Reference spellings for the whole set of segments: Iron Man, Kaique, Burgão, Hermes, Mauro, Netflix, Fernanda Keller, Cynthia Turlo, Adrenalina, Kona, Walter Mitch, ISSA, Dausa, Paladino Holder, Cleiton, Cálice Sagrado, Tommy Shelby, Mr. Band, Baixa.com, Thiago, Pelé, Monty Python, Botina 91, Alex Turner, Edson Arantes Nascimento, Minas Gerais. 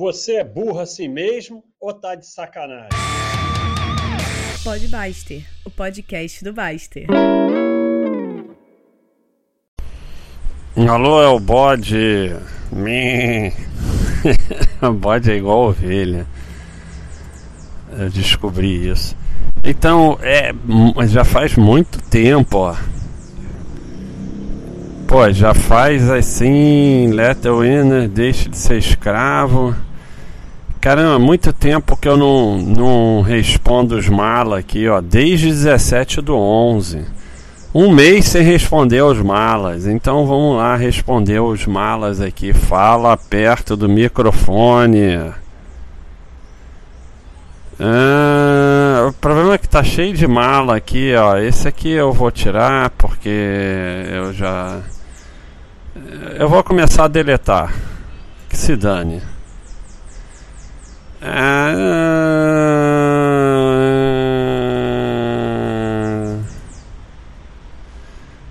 Você é burro assim mesmo ou tá de sacanagem? Pod Baster, o podcast do Baster. Alô, é o bode. O bode é igual a ovelha. Eu descobri isso. Então, já faz muito tempo, ó. Pô, já faz assim, let the winner, deixe de ser escravo. Caramba, muito tempo que eu não respondo os mala aqui, ó. Desde 17/11. Um mês sem responder os malas. Então vamos lá responder os malas aqui. Fala perto do microfone. O problema é que tá cheio de mala aqui, ó. Esse aqui eu vou tirar porque eu vou começar a deletar. Que se dane.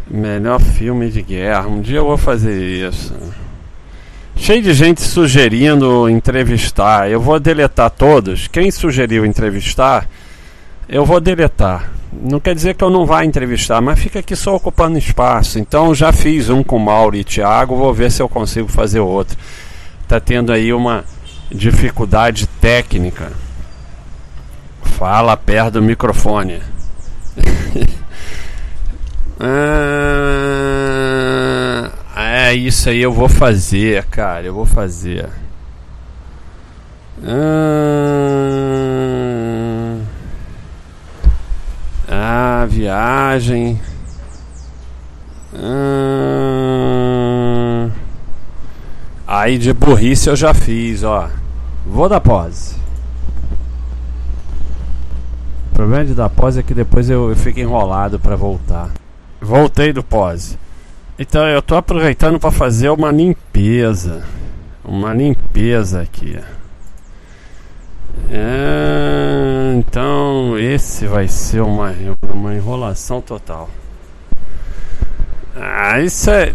Melhor filme de guerra. Um dia eu vou fazer isso. Cheio de gente sugerindo entrevistar. Eu vou deletar todos. Quem sugeriu entrevistar, eu vou deletar. Não quer dizer que eu não vá entrevistar, mas fica aqui só ocupando espaço. Então já fiz um com Mauro e Thiago. Vou ver se eu consigo fazer outro. Tá tendo aí uma dificuldade técnica. Fala perto do microfone. É isso aí, eu vou fazer, cara. Eu vou fazer. Viagem. Aí de burrice eu já fiz, ó. Vou dar pause. O problema de dar pause é que depois eu fico enrolado pra voltar. Voltei do pause. Então eu tô aproveitando para fazer uma limpeza. Uma limpeza aqui. Então esse vai ser uma enrolação total. Isso é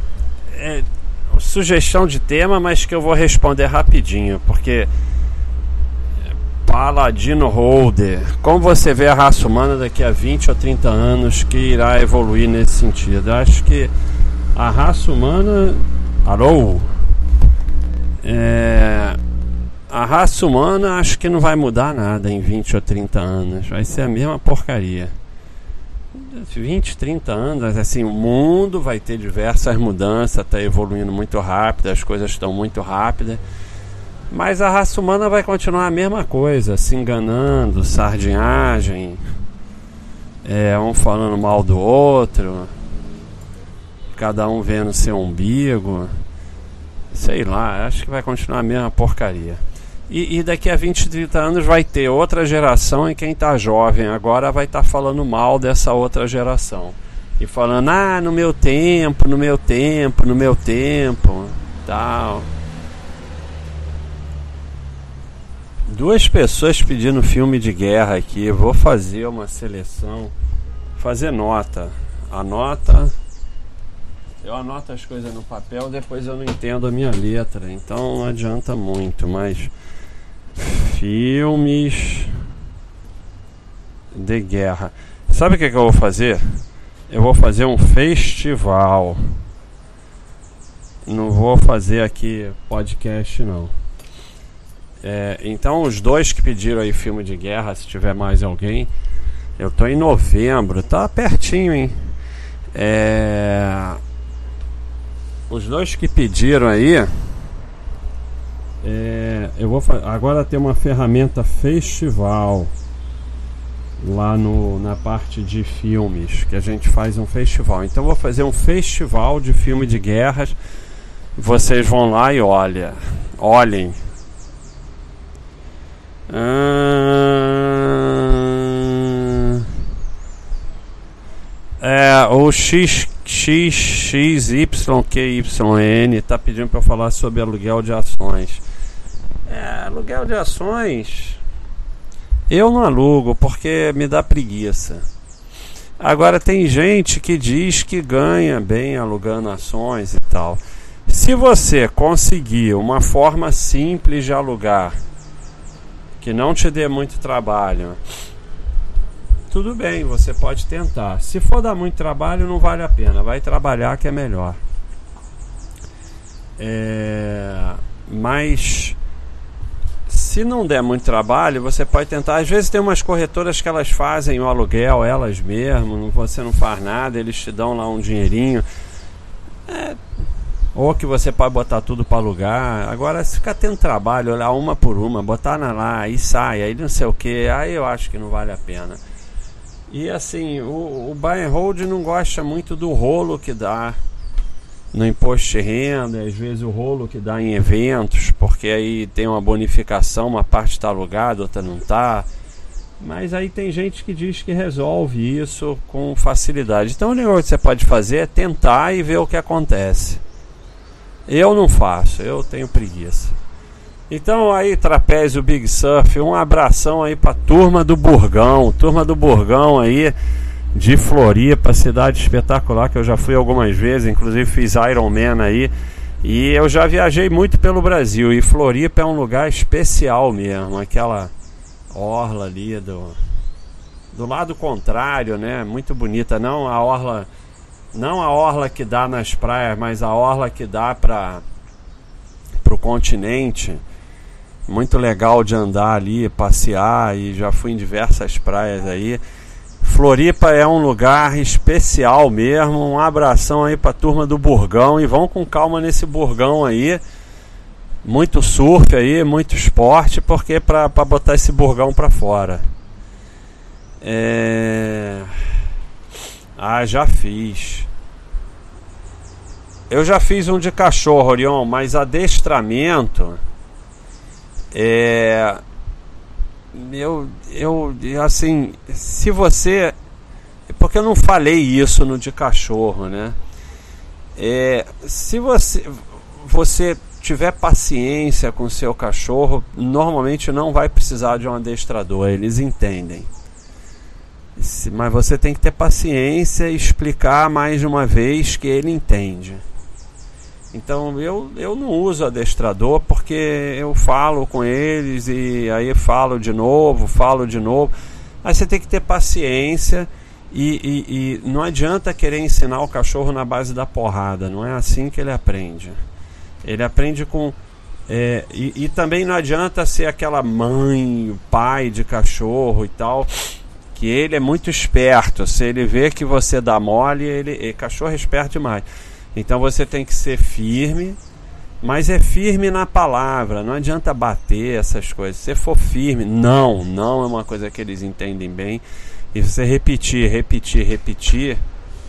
sugestão de tema, mas que eu vou responder rapidinho. Porque Paladino Holder, como você vê a raça humana daqui a 20 ou 30 anos que irá evoluir nesse sentido? Eu acho que a raça humana... A raça humana acho que não vai mudar nada em 20 ou 30 anos. Vai ser a mesma porcaria. 20, 30 anos, assim, o mundo vai ter diversas mudanças, está evoluindo muito rápido, as coisas estão muito rápidas. Mas a raça humana vai continuar a mesma coisa, se enganando, sardinhagem, um falando mal do outro, cada um vendo seu umbigo, sei lá, acho que vai continuar a mesma porcaria. E daqui a 20, 30 anos vai ter outra geração e quem tá jovem agora vai estar falando mal dessa outra geração. E falando, no meu tempo, tal... Duas pessoas pedindo filme de guerra aqui. Vou fazer uma seleção. Fazer nota. Anota. Eu anoto as coisas no papel, depois eu não entendo a minha letra. Então não adianta muito. Mas filmes de guerra. Sabe o que eu vou fazer? Eu vou fazer um festival. Não vou fazer aqui podcast não. Então os dois que pediram aí filme de guerra, se tiver mais alguém, eu tô em novembro, tá pertinho, hein? Os dois que pediram aí, eu vou agora tem uma ferramenta festival lá na parte de filmes, que a gente faz um festival. Então eu vou fazer um festival de filme de guerras. Vocês vão lá e olhem. O XXYQYN tá pedindo para eu falar sobre aluguel de ações. Aluguel de ações eu não alugo porque me dá preguiça. Agora tem gente que diz que ganha bem alugando ações e tal. Se você conseguir uma forma simples de alugar, que não te dê muito trabalho, tudo bem, você pode tentar. Se for dar muito trabalho, não vale a pena. Vai trabalhar que é melhor. Mas se não der muito trabalho, você pode tentar. Às vezes tem umas corretoras que elas fazem o aluguel elas mesmas, você não faz nada, eles te dão lá um dinheirinho, ou que você pode botar tudo para alugar. Agora, se ficar tendo trabalho, olhar uma por uma, botar na lá, aí sai, aí não sei o que, aí eu acho que não vale a pena. E assim, o buy and hold não gosta muito do rolo que dá no imposto de renda, às vezes o rolo que dá em eventos, porque aí tem uma bonificação, uma parte está alugada, outra não está. Mas aí tem gente que diz que resolve isso com facilidade. Então o negócio que você pode fazer é tentar e ver o que acontece. Eu não faço, eu tenho preguiça. Então aí, Trapézio Big Surf, um abração aí para a turma do Burgão. Turma do Burgão aí de Floripa, cidade espetacular que eu já fui algumas vezes, inclusive fiz Iron Man aí, e eu já viajei muito pelo Brasil, e Floripa é um lugar especial mesmo, aquela orla ali do lado contrário, né, muito bonita, não a orla que dá nas praias, mas a orla que dá para o continente. Muito legal de andar ali, passear, e já fui em diversas praias aí. Floripa é um lugar especial mesmo. Um abração aí pra turma do Burgão, e vão com calma nesse Burgão aí. Muito surf aí, muito esporte, porque pra botar esse Burgão pra fora. Já fiz. Eu já fiz um de cachorro, Orion, mas adestramento assim, se você... Porque eu não falei isso no de cachorro, né? Se você tiver paciência com o seu cachorro, normalmente não vai precisar de um adestrador, eles entendem. Mas você tem que ter paciência e explicar mais de uma vez que ele entende. Então eu não uso adestrador, porque eu falo com eles e aí falo de novo. Aí você tem que ter paciência e não adianta querer ensinar o cachorro na base da porrada. Não é assim que ele aprende. Ele aprende com... e também não adianta ser aquela mãe, o pai de cachorro e tal... que ele é muito esperto. Se ele vê que você dá mole, cachorro é esperto demais. Então você tem que ser firme, mas é firme na palavra, não adianta bater essas coisas. Se for firme, não é uma coisa que eles entendem bem, e você repetir,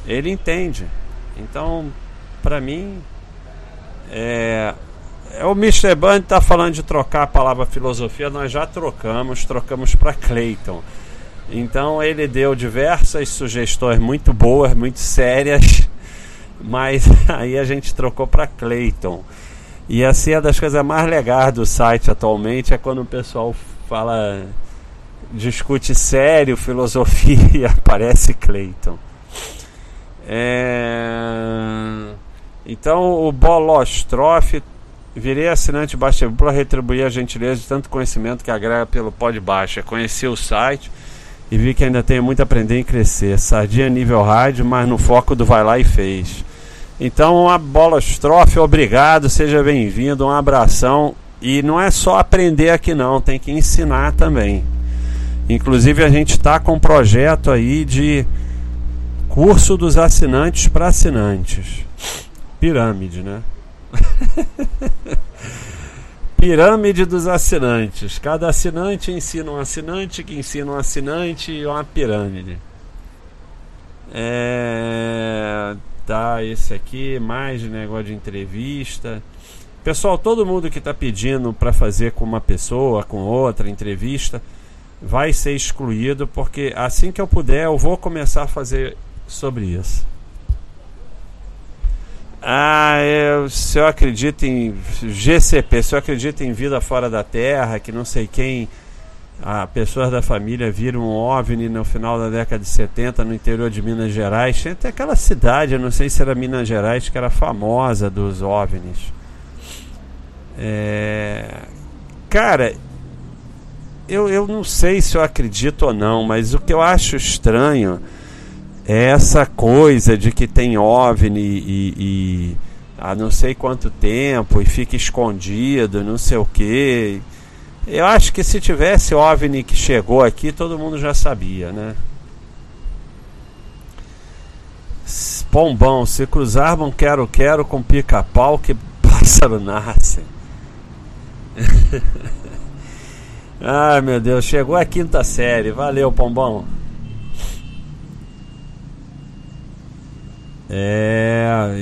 ele entende. Então, pra mim, o Mr. Band tá falando de trocar a palavra filosofia, nós já trocamos pra Cleiton. Então ele deu diversas sugestões muito boas, muito sérias, mas aí a gente trocou para Cleiton. E assim, é das coisas mais legais do site atualmente é quando o pessoal fala, discute sério, filosofia, e aparece Cleiton. Então o Bolóstrofe, virei assinante Baster para retribuir a gentileza de tanto conhecimento que agrega pelo Pod Baster. Conheci o site e vi que ainda tenho muito a aprender e crescer. Sardinha nível rádio, mas no foco do vai lá e fez. Então, a Bolóstrofe, obrigado, seja bem-vindo, um abração. E não é só aprender aqui não, tem que ensinar também. Inclusive a gente está com um projeto aí de curso dos assinantes para assinantes. Pirâmide, né? Pirâmide dos assinantes. Cada assinante ensina um assinante, que ensina um assinante, e uma pirâmide. Tá, esse aqui, mais negócio de entrevista. Pessoal, todo mundo que tá pedindo para fazer com uma pessoa, com outra entrevista, vai ser excluído, porque assim que eu puder, eu vou começar a fazer sobre isso. Se eu acredito em GCP, se eu acredito em vida fora da Terra, que não sei quem pessoas da família viram um OVNI no final da década de 70 no interior de Minas Gerais. Tem até aquela cidade, eu não sei se era Minas Gerais, que era famosa dos OVNIs. Cara, eu não sei se eu acredito ou não, mas o que eu acho estranho é essa coisa de que tem OVNI e há não sei quanto tempo e fica escondido, não sei o quê. Eu acho que se tivesse OVNI que chegou aqui, todo mundo já sabia, né? Pombão, se cruzarmos quero-quero com pica-pau, que pássaro nasce. Ai, meu Deus, chegou a quinta série. Valeu, Pombão.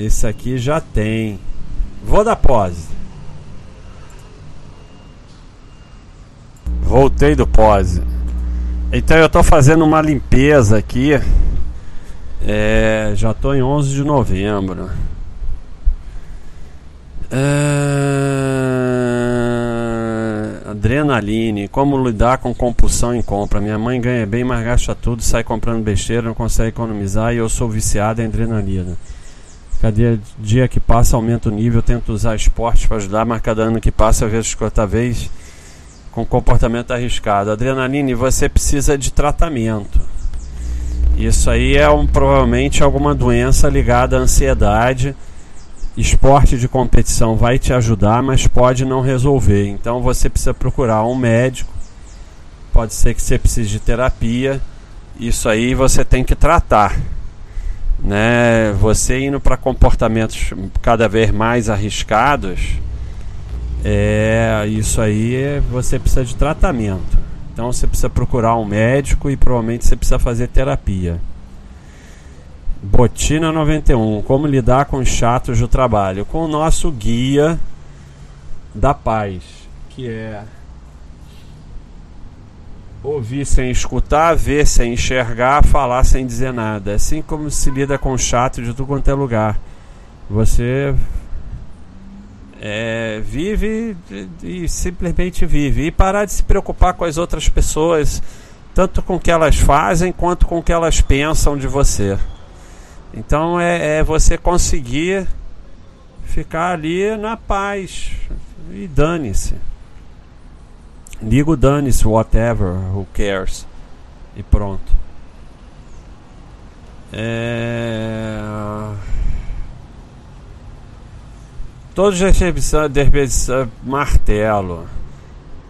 Esse aqui já tem. Vou dar pause. Voltei do pause. Então eu tô fazendo uma limpeza aqui. Já tô em 11 de novembro. Adrenalina, como lidar com compulsão em compra. Minha mãe ganha bem, mas gasta tudo, sai comprando besteira, não consegue economizar e eu sou viciado em adrenalina. Cada dia que passa aumenta o nível, eu tento usar esportes para ajudar, mas cada ano que passa eu vejo cada vez com comportamento arriscado. Adrenalina, você precisa de tratamento. Isso aí é provavelmente alguma doença ligada à ansiedade. Esporte de competição vai te ajudar, mas pode não resolver. Então você precisa procurar um médico. Pode ser que você precise de terapia. Isso aí você tem que tratar, né? Você indo para comportamentos cada vez mais arriscados, isso aí você precisa de tratamento. Então você precisa procurar um médico e provavelmente você precisa fazer terapia. Botina 91, como lidar com os chatos do trabalho, com o nosso guia da paz, que é ouvir sem escutar, ver sem enxergar, falar sem dizer nada. Assim como se lida com o chato de tudo quanto é lugar, você vive e simplesmente vive, e parar de se preocupar com as outras pessoas, tanto com o que elas fazem quanto com o que elas pensam de você. Então é você conseguir ficar ali na paz e dane-se. Liga o dane-se, whatever, who cares, e pronto. Todos desperdiçamos martelo.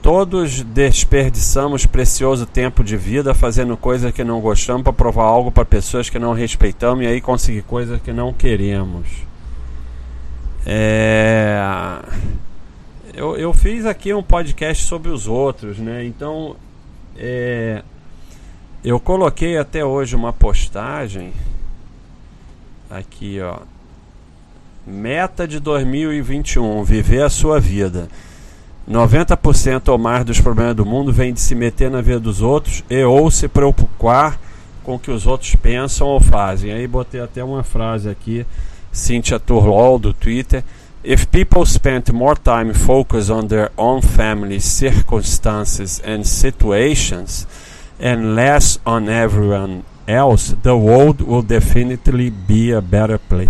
Todos desperdiçamos precioso tempo de vida fazendo coisas que não gostamos para provar algo para pessoas que não respeitamos e aí conseguir coisas que não queremos. Eu fiz aqui um podcast sobre os outros, né? Então eu coloquei até hoje uma postagem aqui, ó. Meta de 2021: viver a sua vida. 90% ou mais dos problemas do mundo vem de se meter na vida dos outros e ou se preocupar com o que os outros pensam ou fazem. Aí botei até uma frase aqui, Cynthia Turlo, do Twitter: If people spent more time focused on their own family circumstances and situations and less on everyone else, the world will definitely be a better place.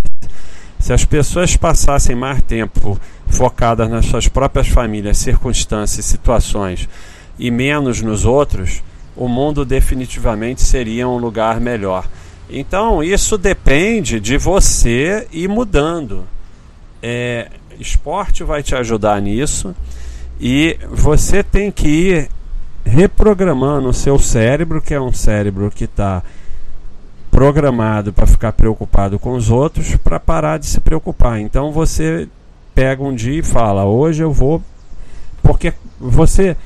Se as pessoas passassem mais tempo focadas nas suas próprias famílias, circunstâncias, situações e menos nos outros, o mundo definitivamente seria um lugar melhor. Então isso depende de você ir mudando. Esporte vai te ajudar nisso, e você tem que ir reprogramando o seu cérebro, que é um cérebro que está programado para ficar preocupado com os outros, para parar de se preocupar. Então você pega um dia e fala: hoje eu vou... Porque você,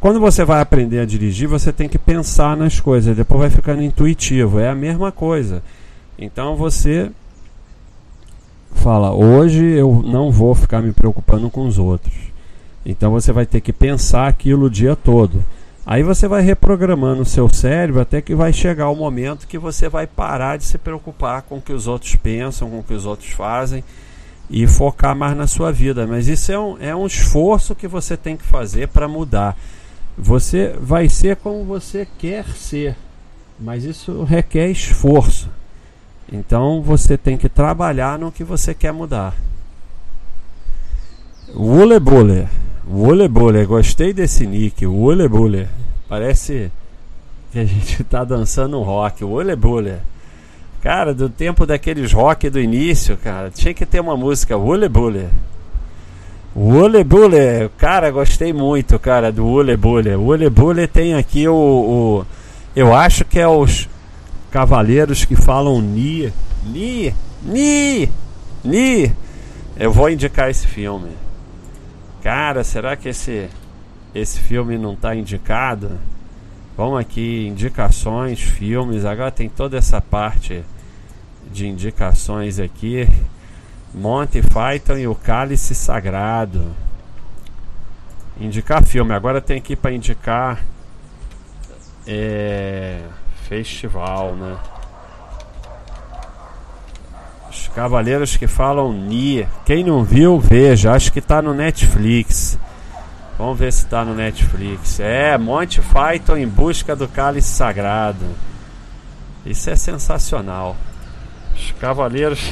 quando você vai aprender a dirigir, você tem que pensar nas coisas, depois vai ficando intuitivo. É a mesma coisa. Então você fala: hoje eu não vou ficar me preocupando com os outros. Então você vai ter que pensar aquilo o dia todo. Aí você vai reprogramando o seu cérebro até que vai chegar o momento que você vai parar de se preocupar com o que os outros pensam, com o que os outros fazem, e focar mais na sua vida. Mas isso é um esforço que você tem que fazer para mudar. Você vai ser como você quer ser, mas isso requer esforço. Então você tem que trabalhar no que você quer mudar. Wooly Bully. Wooly Bully. Gostei desse nick. Wooly Bully. Parece que a gente tá dançando um rock. Wooly Bully. Cara, do tempo daqueles rock do início, cara, tinha que ter uma música. Wooly Bully. Wooly Bully. Cara, gostei muito, cara, do Wooly Bully. Wooly Bully tem aqui o... Eu acho que é os Cavaleiros que falam Ni. Ni. Ni. Ni. Eu vou indicar esse filme. Cara, será que esse filme não está indicado? Vamos aqui, indicações, filmes. Agora tem toda essa parte de indicações aqui. Monty Python e o Cálice Sagrado. Indicar filme. Agora tem aqui para indicar festival, né? Os Cavaleiros que falam Ni. Quem não viu, veja. Acho que tá no Netflix. Vamos ver se tá no Netflix. É, Monty Python em busca do Cálice Sagrado. Isso é sensacional. Os Cavaleiros.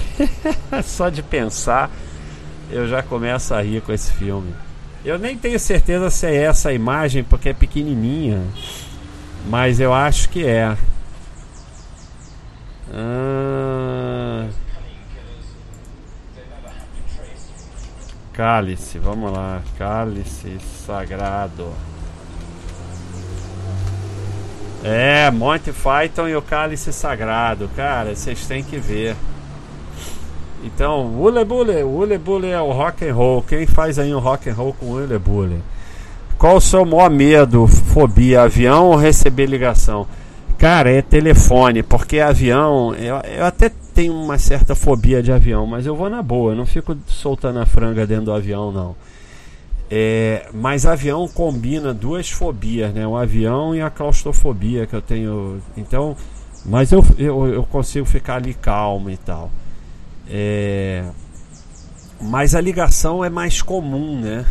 Só de pensar eu já começo a rir com esse filme. Eu nem tenho certeza se é essa a imagem, porque é pequenininha, mas eu acho que é. Cálice, vamos lá. Cálice Sagrado. É, Monty Python e o Cálice Sagrado. Cara, vocês têm que ver. Então, Wooly Bully. Wooly Bully é o rock and roll. Quem faz aí um rock and roll com Wooly Bully? Qual o seu maior medo? Fobia, avião ou receber ligação? Cara, é telefone, porque avião... Eu até tenho uma certa fobia de avião, mas eu vou na boa, eu não fico soltando a franga dentro do avião, não. Mas avião combina duas fobias, né? O avião e a claustrofobia que eu tenho. Então, mas eu consigo ficar ali calmo e tal. Mas a ligação é mais comum, né?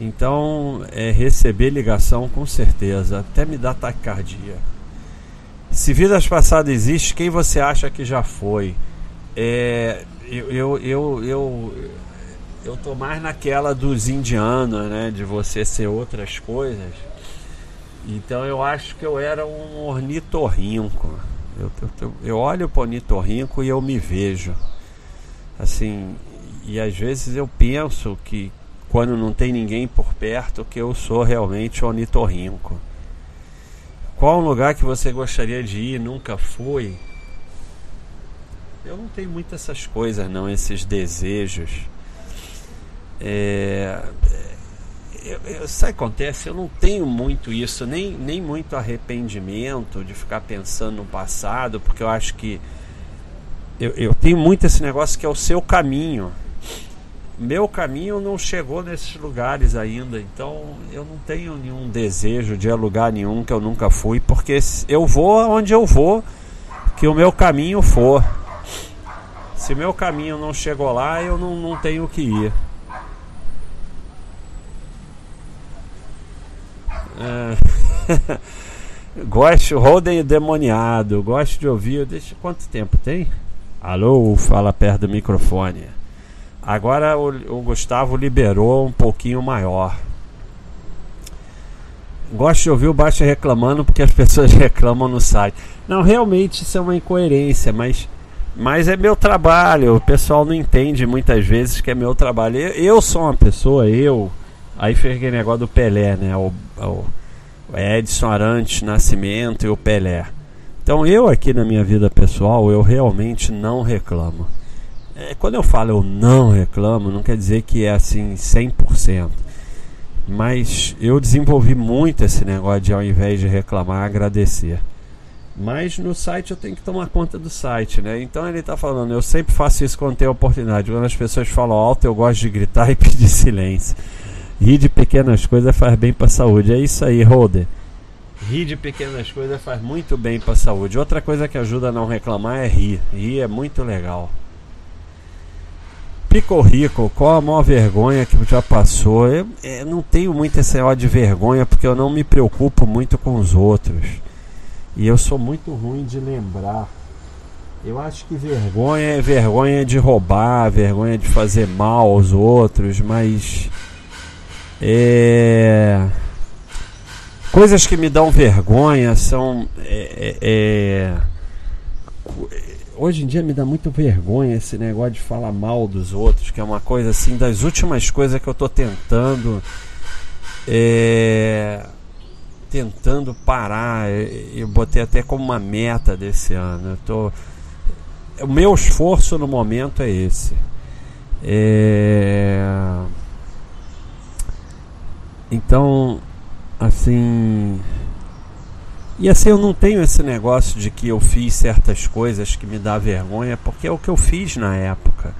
Então, receber ligação com certeza, até me dá taquicardia. Se vidas passadas existe, quem você acha que já foi? Eu tô mais naquela dos indianos, né? De você ser outras coisas. Então eu acho que eu era um ornitorrinco. Eu olho pro ornitorrinco e eu me vejo. Assim, e às vezes eu penso que, quando não tem ninguém por perto, que eu sou realmente ornitorrinco. Qual lugar que você gostaria de ir e nunca foi? Eu não tenho muito essas coisas não, esses desejos. Sabe o que acontece? Eu não tenho muito isso, nem muito arrependimento de ficar pensando no passado, porque eu acho que eu tenho muito esse negócio que é o seu caminho. Meu caminho não chegou nesses lugares ainda, então eu não tenho nenhum desejo de ir a lugar nenhum que eu nunca fui, porque eu vou aonde eu vou, que o meu caminho for. Se meu caminho não chegou lá, eu não tenho que ir. Gosto, Holden Demoniado, gosto de ouvir. Deixa, quanto tempo tem? Alô, fala perto do microfone. Agora o Gustavo liberou um pouquinho maior. Gosto de ouvir o Baixa reclamando porque as pessoas reclamam no site. Não, realmente isso é uma incoerência, mas é meu trabalho. O pessoal não entende muitas vezes que é meu trabalho. Eu sou uma pessoa, Aí fez aquele negócio do Pelé, né? O Edson Arantes Nascimento e o Pelé. Então eu aqui na minha vida pessoal, eu realmente não reclamo. Quando eu falo eu não reclamo, não quer dizer que é assim 100%, mas eu desenvolvi muito esse negócio de, ao invés de reclamar, agradecer. Mas no site eu tenho que tomar conta do site, né? Então ele está falando, eu sempre faço isso quando tenho oportunidade. Quando as pessoas falam alto, eu gosto de gritar e pedir silêncio. Rir de pequenas coisas faz bem para a saúde. É isso aí, Holder. Rir de pequenas coisas faz muito bem para a saúde. Outra coisa que ajuda a não reclamar é rir. Rir é muito legal. Pico Rico, qual a maior vergonha que já passou? Eu não tenho muito esse ó de vergonha, porque eu não me preocupo muito com os outros. E eu sou muito ruim de lembrar. Eu acho que vergonha é vergonha de roubar, vergonha de fazer mal aos outros, mas... coisas que me dão vergonha são... Hoje em dia me dá muito vergonha esse negócio de falar mal dos outros, que é uma coisa assim, das últimas coisas que eu tô tentando... tentando parar. Eu botei até como uma meta desse ano. O meu esforço no momento é esse. Então, assim... E assim, eu não tenho esse negócio de que eu fiz certas coisas que me dá vergonha, porque é o que eu fiz na época.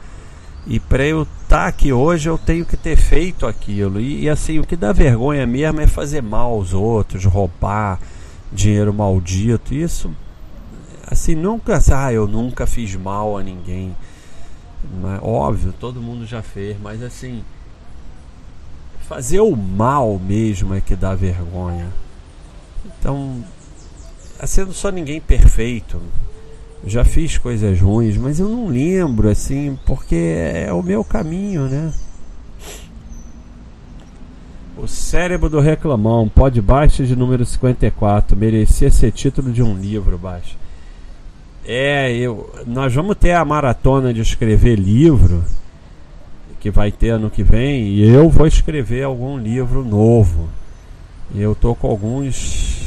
E para eu estar aqui hoje, eu tenho que ter feito aquilo. E assim, o que dá vergonha mesmo é fazer mal aos outros, roubar dinheiro maldito. Isso, assim, nunca... eu nunca fiz mal a ninguém. Mas, óbvio, todo mundo já fez, mas assim... fazer o mal mesmo é que dá vergonha. Então... assim, eu não sou ninguém perfeito. Eu já fiz coisas ruins, mas eu não lembro, assim, porque é o meu caminho, né? O cérebro do reclamão, Pod Baster de número 54, merecia ser título de um livro, Baster. Nós vamos ter a maratona de escrever livro, que vai ter ano que vem, e eu vou escrever algum livro novo. Eu tô com alguns...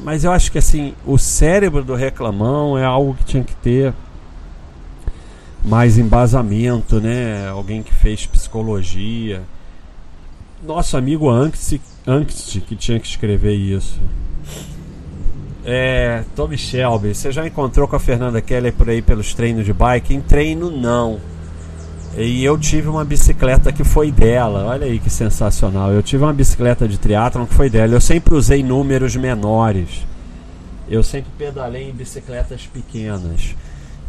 mas eu acho que assim, o cérebro do reclamão é algo que tinha que ter mais embasamento, né? Alguém que fez psicologia. Nosso amigo Anke, que tinha que escrever isso. Tommy Shelby, você já encontrou com a Fernanda Keller por aí pelos treinos de bike? Em treino, não. E eu tive uma bicicleta que foi dela. Olha aí que sensacional. Eu tive uma bicicleta de triatlon que foi dela. Eu sempre usei números menores. Eu sempre pedalei em bicicletas pequenas.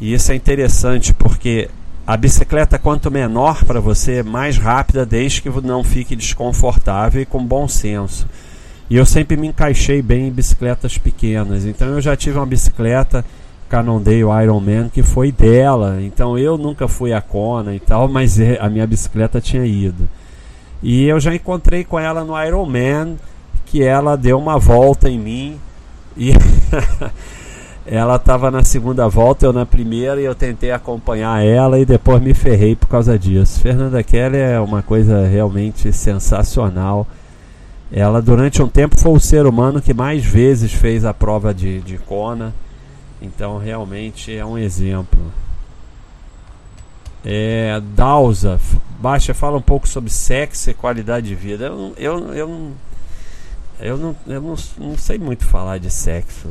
E isso é interessante, porque a bicicleta, quanto menor para você, mais rápida, desde que não fique desconfortável e com bom senso. E eu sempre me encaixei bem em bicicletas pequenas. Então eu já tive uma bicicleta Canondei, o Iron Man, que foi dela. Então eu nunca fui a Kona e tal, mas a minha bicicleta tinha ido. E eu já encontrei com ela no Iron Man, que ela deu uma volta em mim e ela estava na segunda volta, eu na primeira, e eu tentei acompanhar ela e depois me ferrei por causa disso. Fernanda Keller é uma coisa realmente sensacional. Ela durante um tempo foi o ser humano que mais vezes fez a prova de Kona. Então realmente é um exemplo. Dausa, Baixa, fala um pouco sobre sexo e qualidade de vida. Eu não sei muito falar de sexo.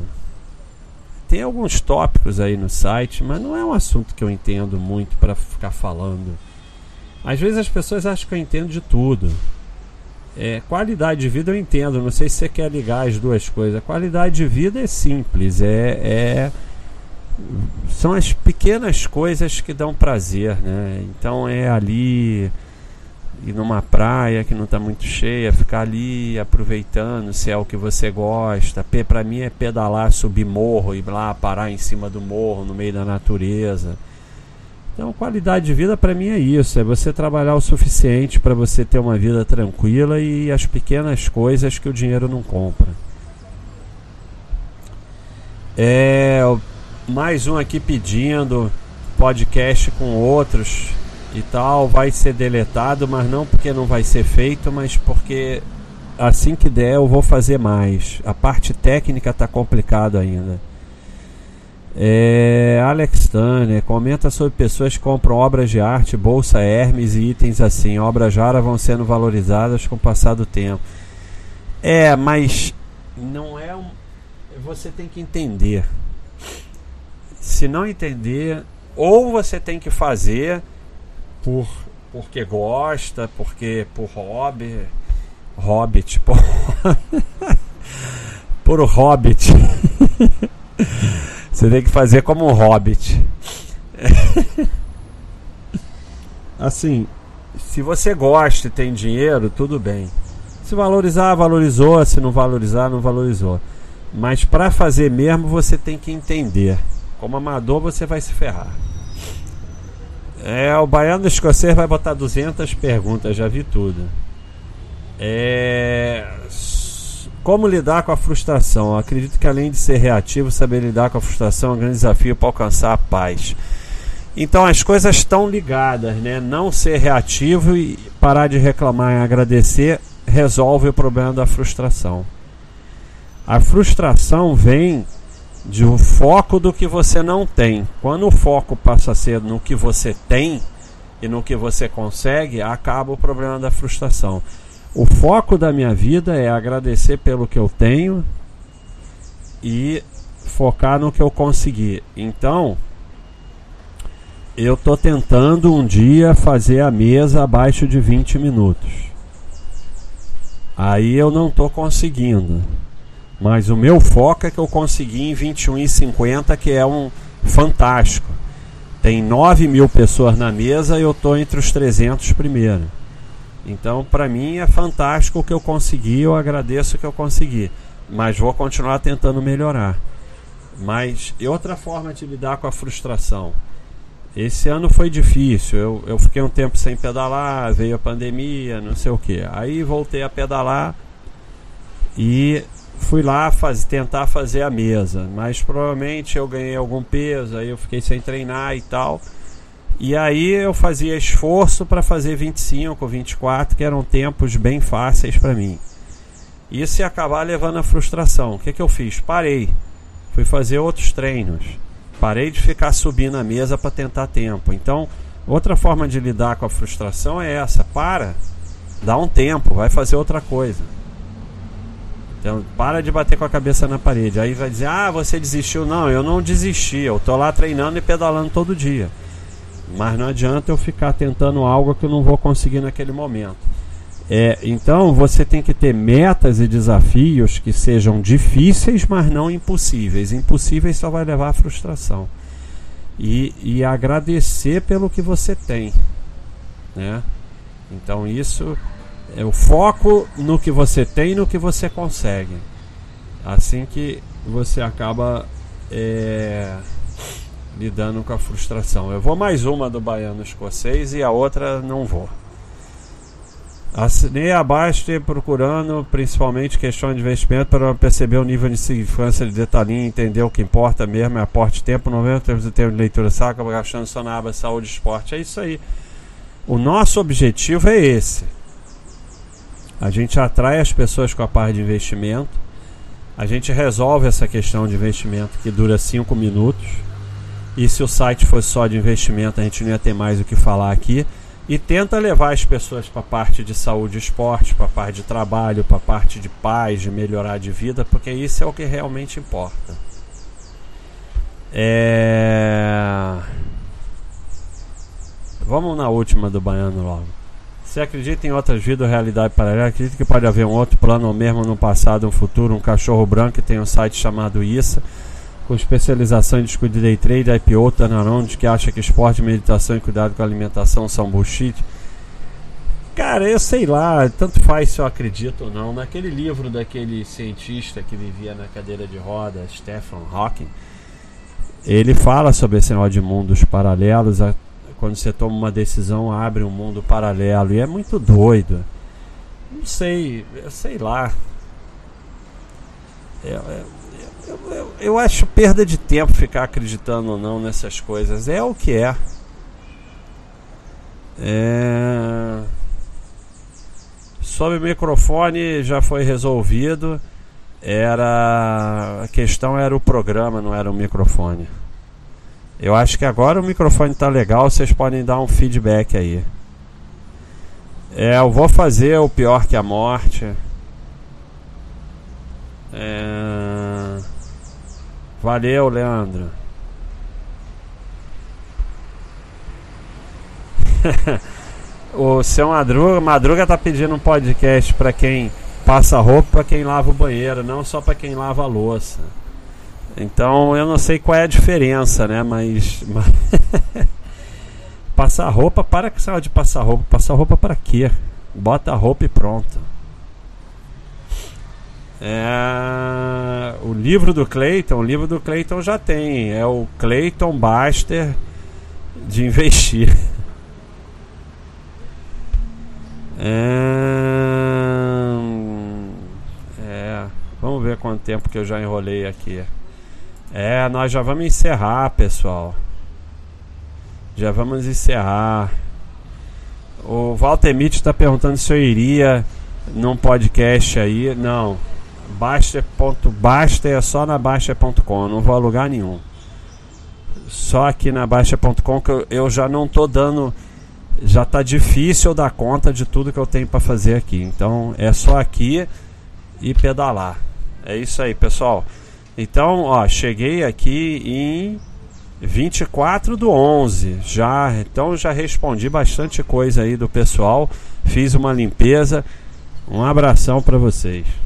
Tem alguns tópicos aí no site, mas não é um assunto que eu entendo muito para ficar falando. Às vezes as pessoas acham que eu entendo de tudo. Qualidade de vida eu entendo, não sei se você quer ligar as duas coisas. A qualidade de vida é simples, são as pequenas coisas que dão prazer, né? Então é ali, ir numa praia que não está muito cheia, ficar ali aproveitando, se é o que você gosta. Para mim é pedalar, subir morro, ir lá parar em cima do morro, no meio da natureza. Então, qualidade de vida para mim é isso, é você trabalhar o suficiente para você ter uma vida tranquila e as pequenas coisas que o dinheiro não compra. Mais um aqui pedindo podcast com outros e tal, vai ser deletado, mas não porque não vai ser feito, mas porque assim que der eu vou fazer mais. A parte técnica está complicada ainda. Alex Turner comenta sobre pessoas que compram obras de arte, bolsa Hermes e itens assim. Obras raras vão sendo valorizadas com o passar do tempo. Mas não é um... você tem que entender. Se não entender, ou você tem que fazer porque gosta, porque por hobby, tipo por hobbit. Você tem que fazer como um hobbit. assim, se você gosta e tem dinheiro, tudo bem. Se valorizar, valorizou. Se não valorizar, não valorizou. Mas para fazer mesmo, você tem que entender. Como amador, você vai se ferrar. É, o Baiano Escocer vai botar 200 perguntas, já vi tudo. É, como lidar com a frustração? Eu acredito que, além de ser reativo, saber lidar com a frustração é um grande desafio para alcançar a paz. Então as coisas estão ligadas, né? Não ser reativo e parar de reclamar e agradecer resolve o problema da frustração. A frustração vem de um foco do que você não tem. Quando o foco passa a ser no que você tem e no que você consegue, acaba o problema da frustração. O foco da minha vida é agradecer pelo que eu tenho e focar no que eu consegui. Então, eu estou tentando um dia fazer a mesa abaixo de 20 minutos. Aí eu não estou conseguindo. Mas o meu foco é que eu consegui em 21h50, que é um fantástico. Tem 9 mil pessoas na mesa e eu estou entre os 300 primeiro. Então, para mim, é fantástico o que eu consegui, eu agradeço o que eu consegui. Mas vou continuar tentando melhorar. Mas é outra forma de lidar com a frustração. Esse ano foi difícil, eu fiquei um tempo sem pedalar, veio a pandemia, não sei o que. Aí voltei a pedalar e fui lá tentar fazer a mesa, mas provavelmente eu ganhei algum peso, aí eu fiquei sem treinar e tal. E aí eu fazia esforço para fazer 25, 24, que eram tempos bem fáceis para mim. Isso ia acabar levando a frustração. O que eu fiz? Parei, fui fazer outros treinos. Parei de ficar subindo a mesa para tentar tempo. Então, outra forma de lidar com a frustração é essa. Para, dá um tempo, vai fazer outra coisa. Então, para de bater com a cabeça na parede. Aí vai dizer, ah, você desistiu. Não, eu não desisti, eu tô lá treinando e pedalando todo dia. Mas não adianta eu ficar tentando algo que eu não vou conseguir naquele momento. Então, você tem que ter metas e desafios que sejam difíceis, mas não impossíveis. Impossíveis só vai levar à frustração. E agradecer pelo que você tem, né? Então, isso é o foco no que você tem e no que você consegue. Assim que você acaba lidando com a frustração. Eu vou mais uma do Baiano Escocês e a outra não vou. Assinei a Baster procurando principalmente questões de investimento para perceber o nível de significância de detalhinho, entender o que importa mesmo, é aporte, tempo, 90% do tempo de leitura, saca, gastando só na aba saúde e esporte. É isso aí. O nosso objetivo é esse. A gente atrai as pessoas com a parte de investimento. A gente resolve essa questão de investimento que dura 5 minutos. E se o site fosse só de investimento, a gente não ia ter mais o que falar aqui. E tenta levar as pessoas para a parte de saúde e esporte, para a parte de trabalho, para a parte de paz, de melhorar de vida, porque isso é o que realmente importa. Vamos na última do Baiano logo. Você acredita em outras vidas ou realidade paralela? Acredita que pode haver um outro plano ou mesmo no passado, no futuro, um cachorro branco que tem um site chamado ISSA, com especialização em disco de day trade, IPO, turnaround, que acha que esporte, meditação e cuidado com a alimentação são bullshit? Cara, eu sei lá, tanto faz se eu acredito ou não. Naquele livro daquele cientista que vivia na cadeira de roda, Stephen Hawking, ele fala sobre esse negócio de mundos paralelos. Quando você toma uma decisão, abre um mundo paralelo, e é muito doido. Não sei, eu sei lá. Eu acho perda de tempo ficar acreditando ou não nessas coisas. É o que é. Sobre o microfone já foi resolvido. A questão era o programa, não era o microfone. Eu acho que agora o microfone tá legal. Vocês podem dar um feedback aí. Eu vou fazer o pior que a morte. Valeu, Leandro. O seu Madruga tá pedindo um podcast para quem passa roupa, para quem lava o banheiro, não só para quem lava a louça. Então eu não sei qual é a diferença, né? Mas Passar roupa, para que saia de passar roupa. Passar roupa para quê? Bota a roupa e pronto. É... O livro do Cleiton, o livro do Cleiton já tem. É o Cleiton Baster de investir. Vamos ver quanto tempo que eu já enrolei aqui. Nós já vamos encerrar, pessoal. Já vamos encerrar. O Walter Mitch está perguntando se eu iria num podcast aí. Não. Baixa.Baster é só na Baixa.com. Não vou a lugar nenhum. Só aqui na Baixa.com, que eu já não tô dando. Já tá difícil dar conta de tudo que eu tenho para fazer aqui. Então é só aqui e pedalar. É isso aí, pessoal. Então, ó, cheguei aqui em 24/11 já, então já respondi bastante coisa aí do pessoal, fiz uma limpeza. Um abração para vocês.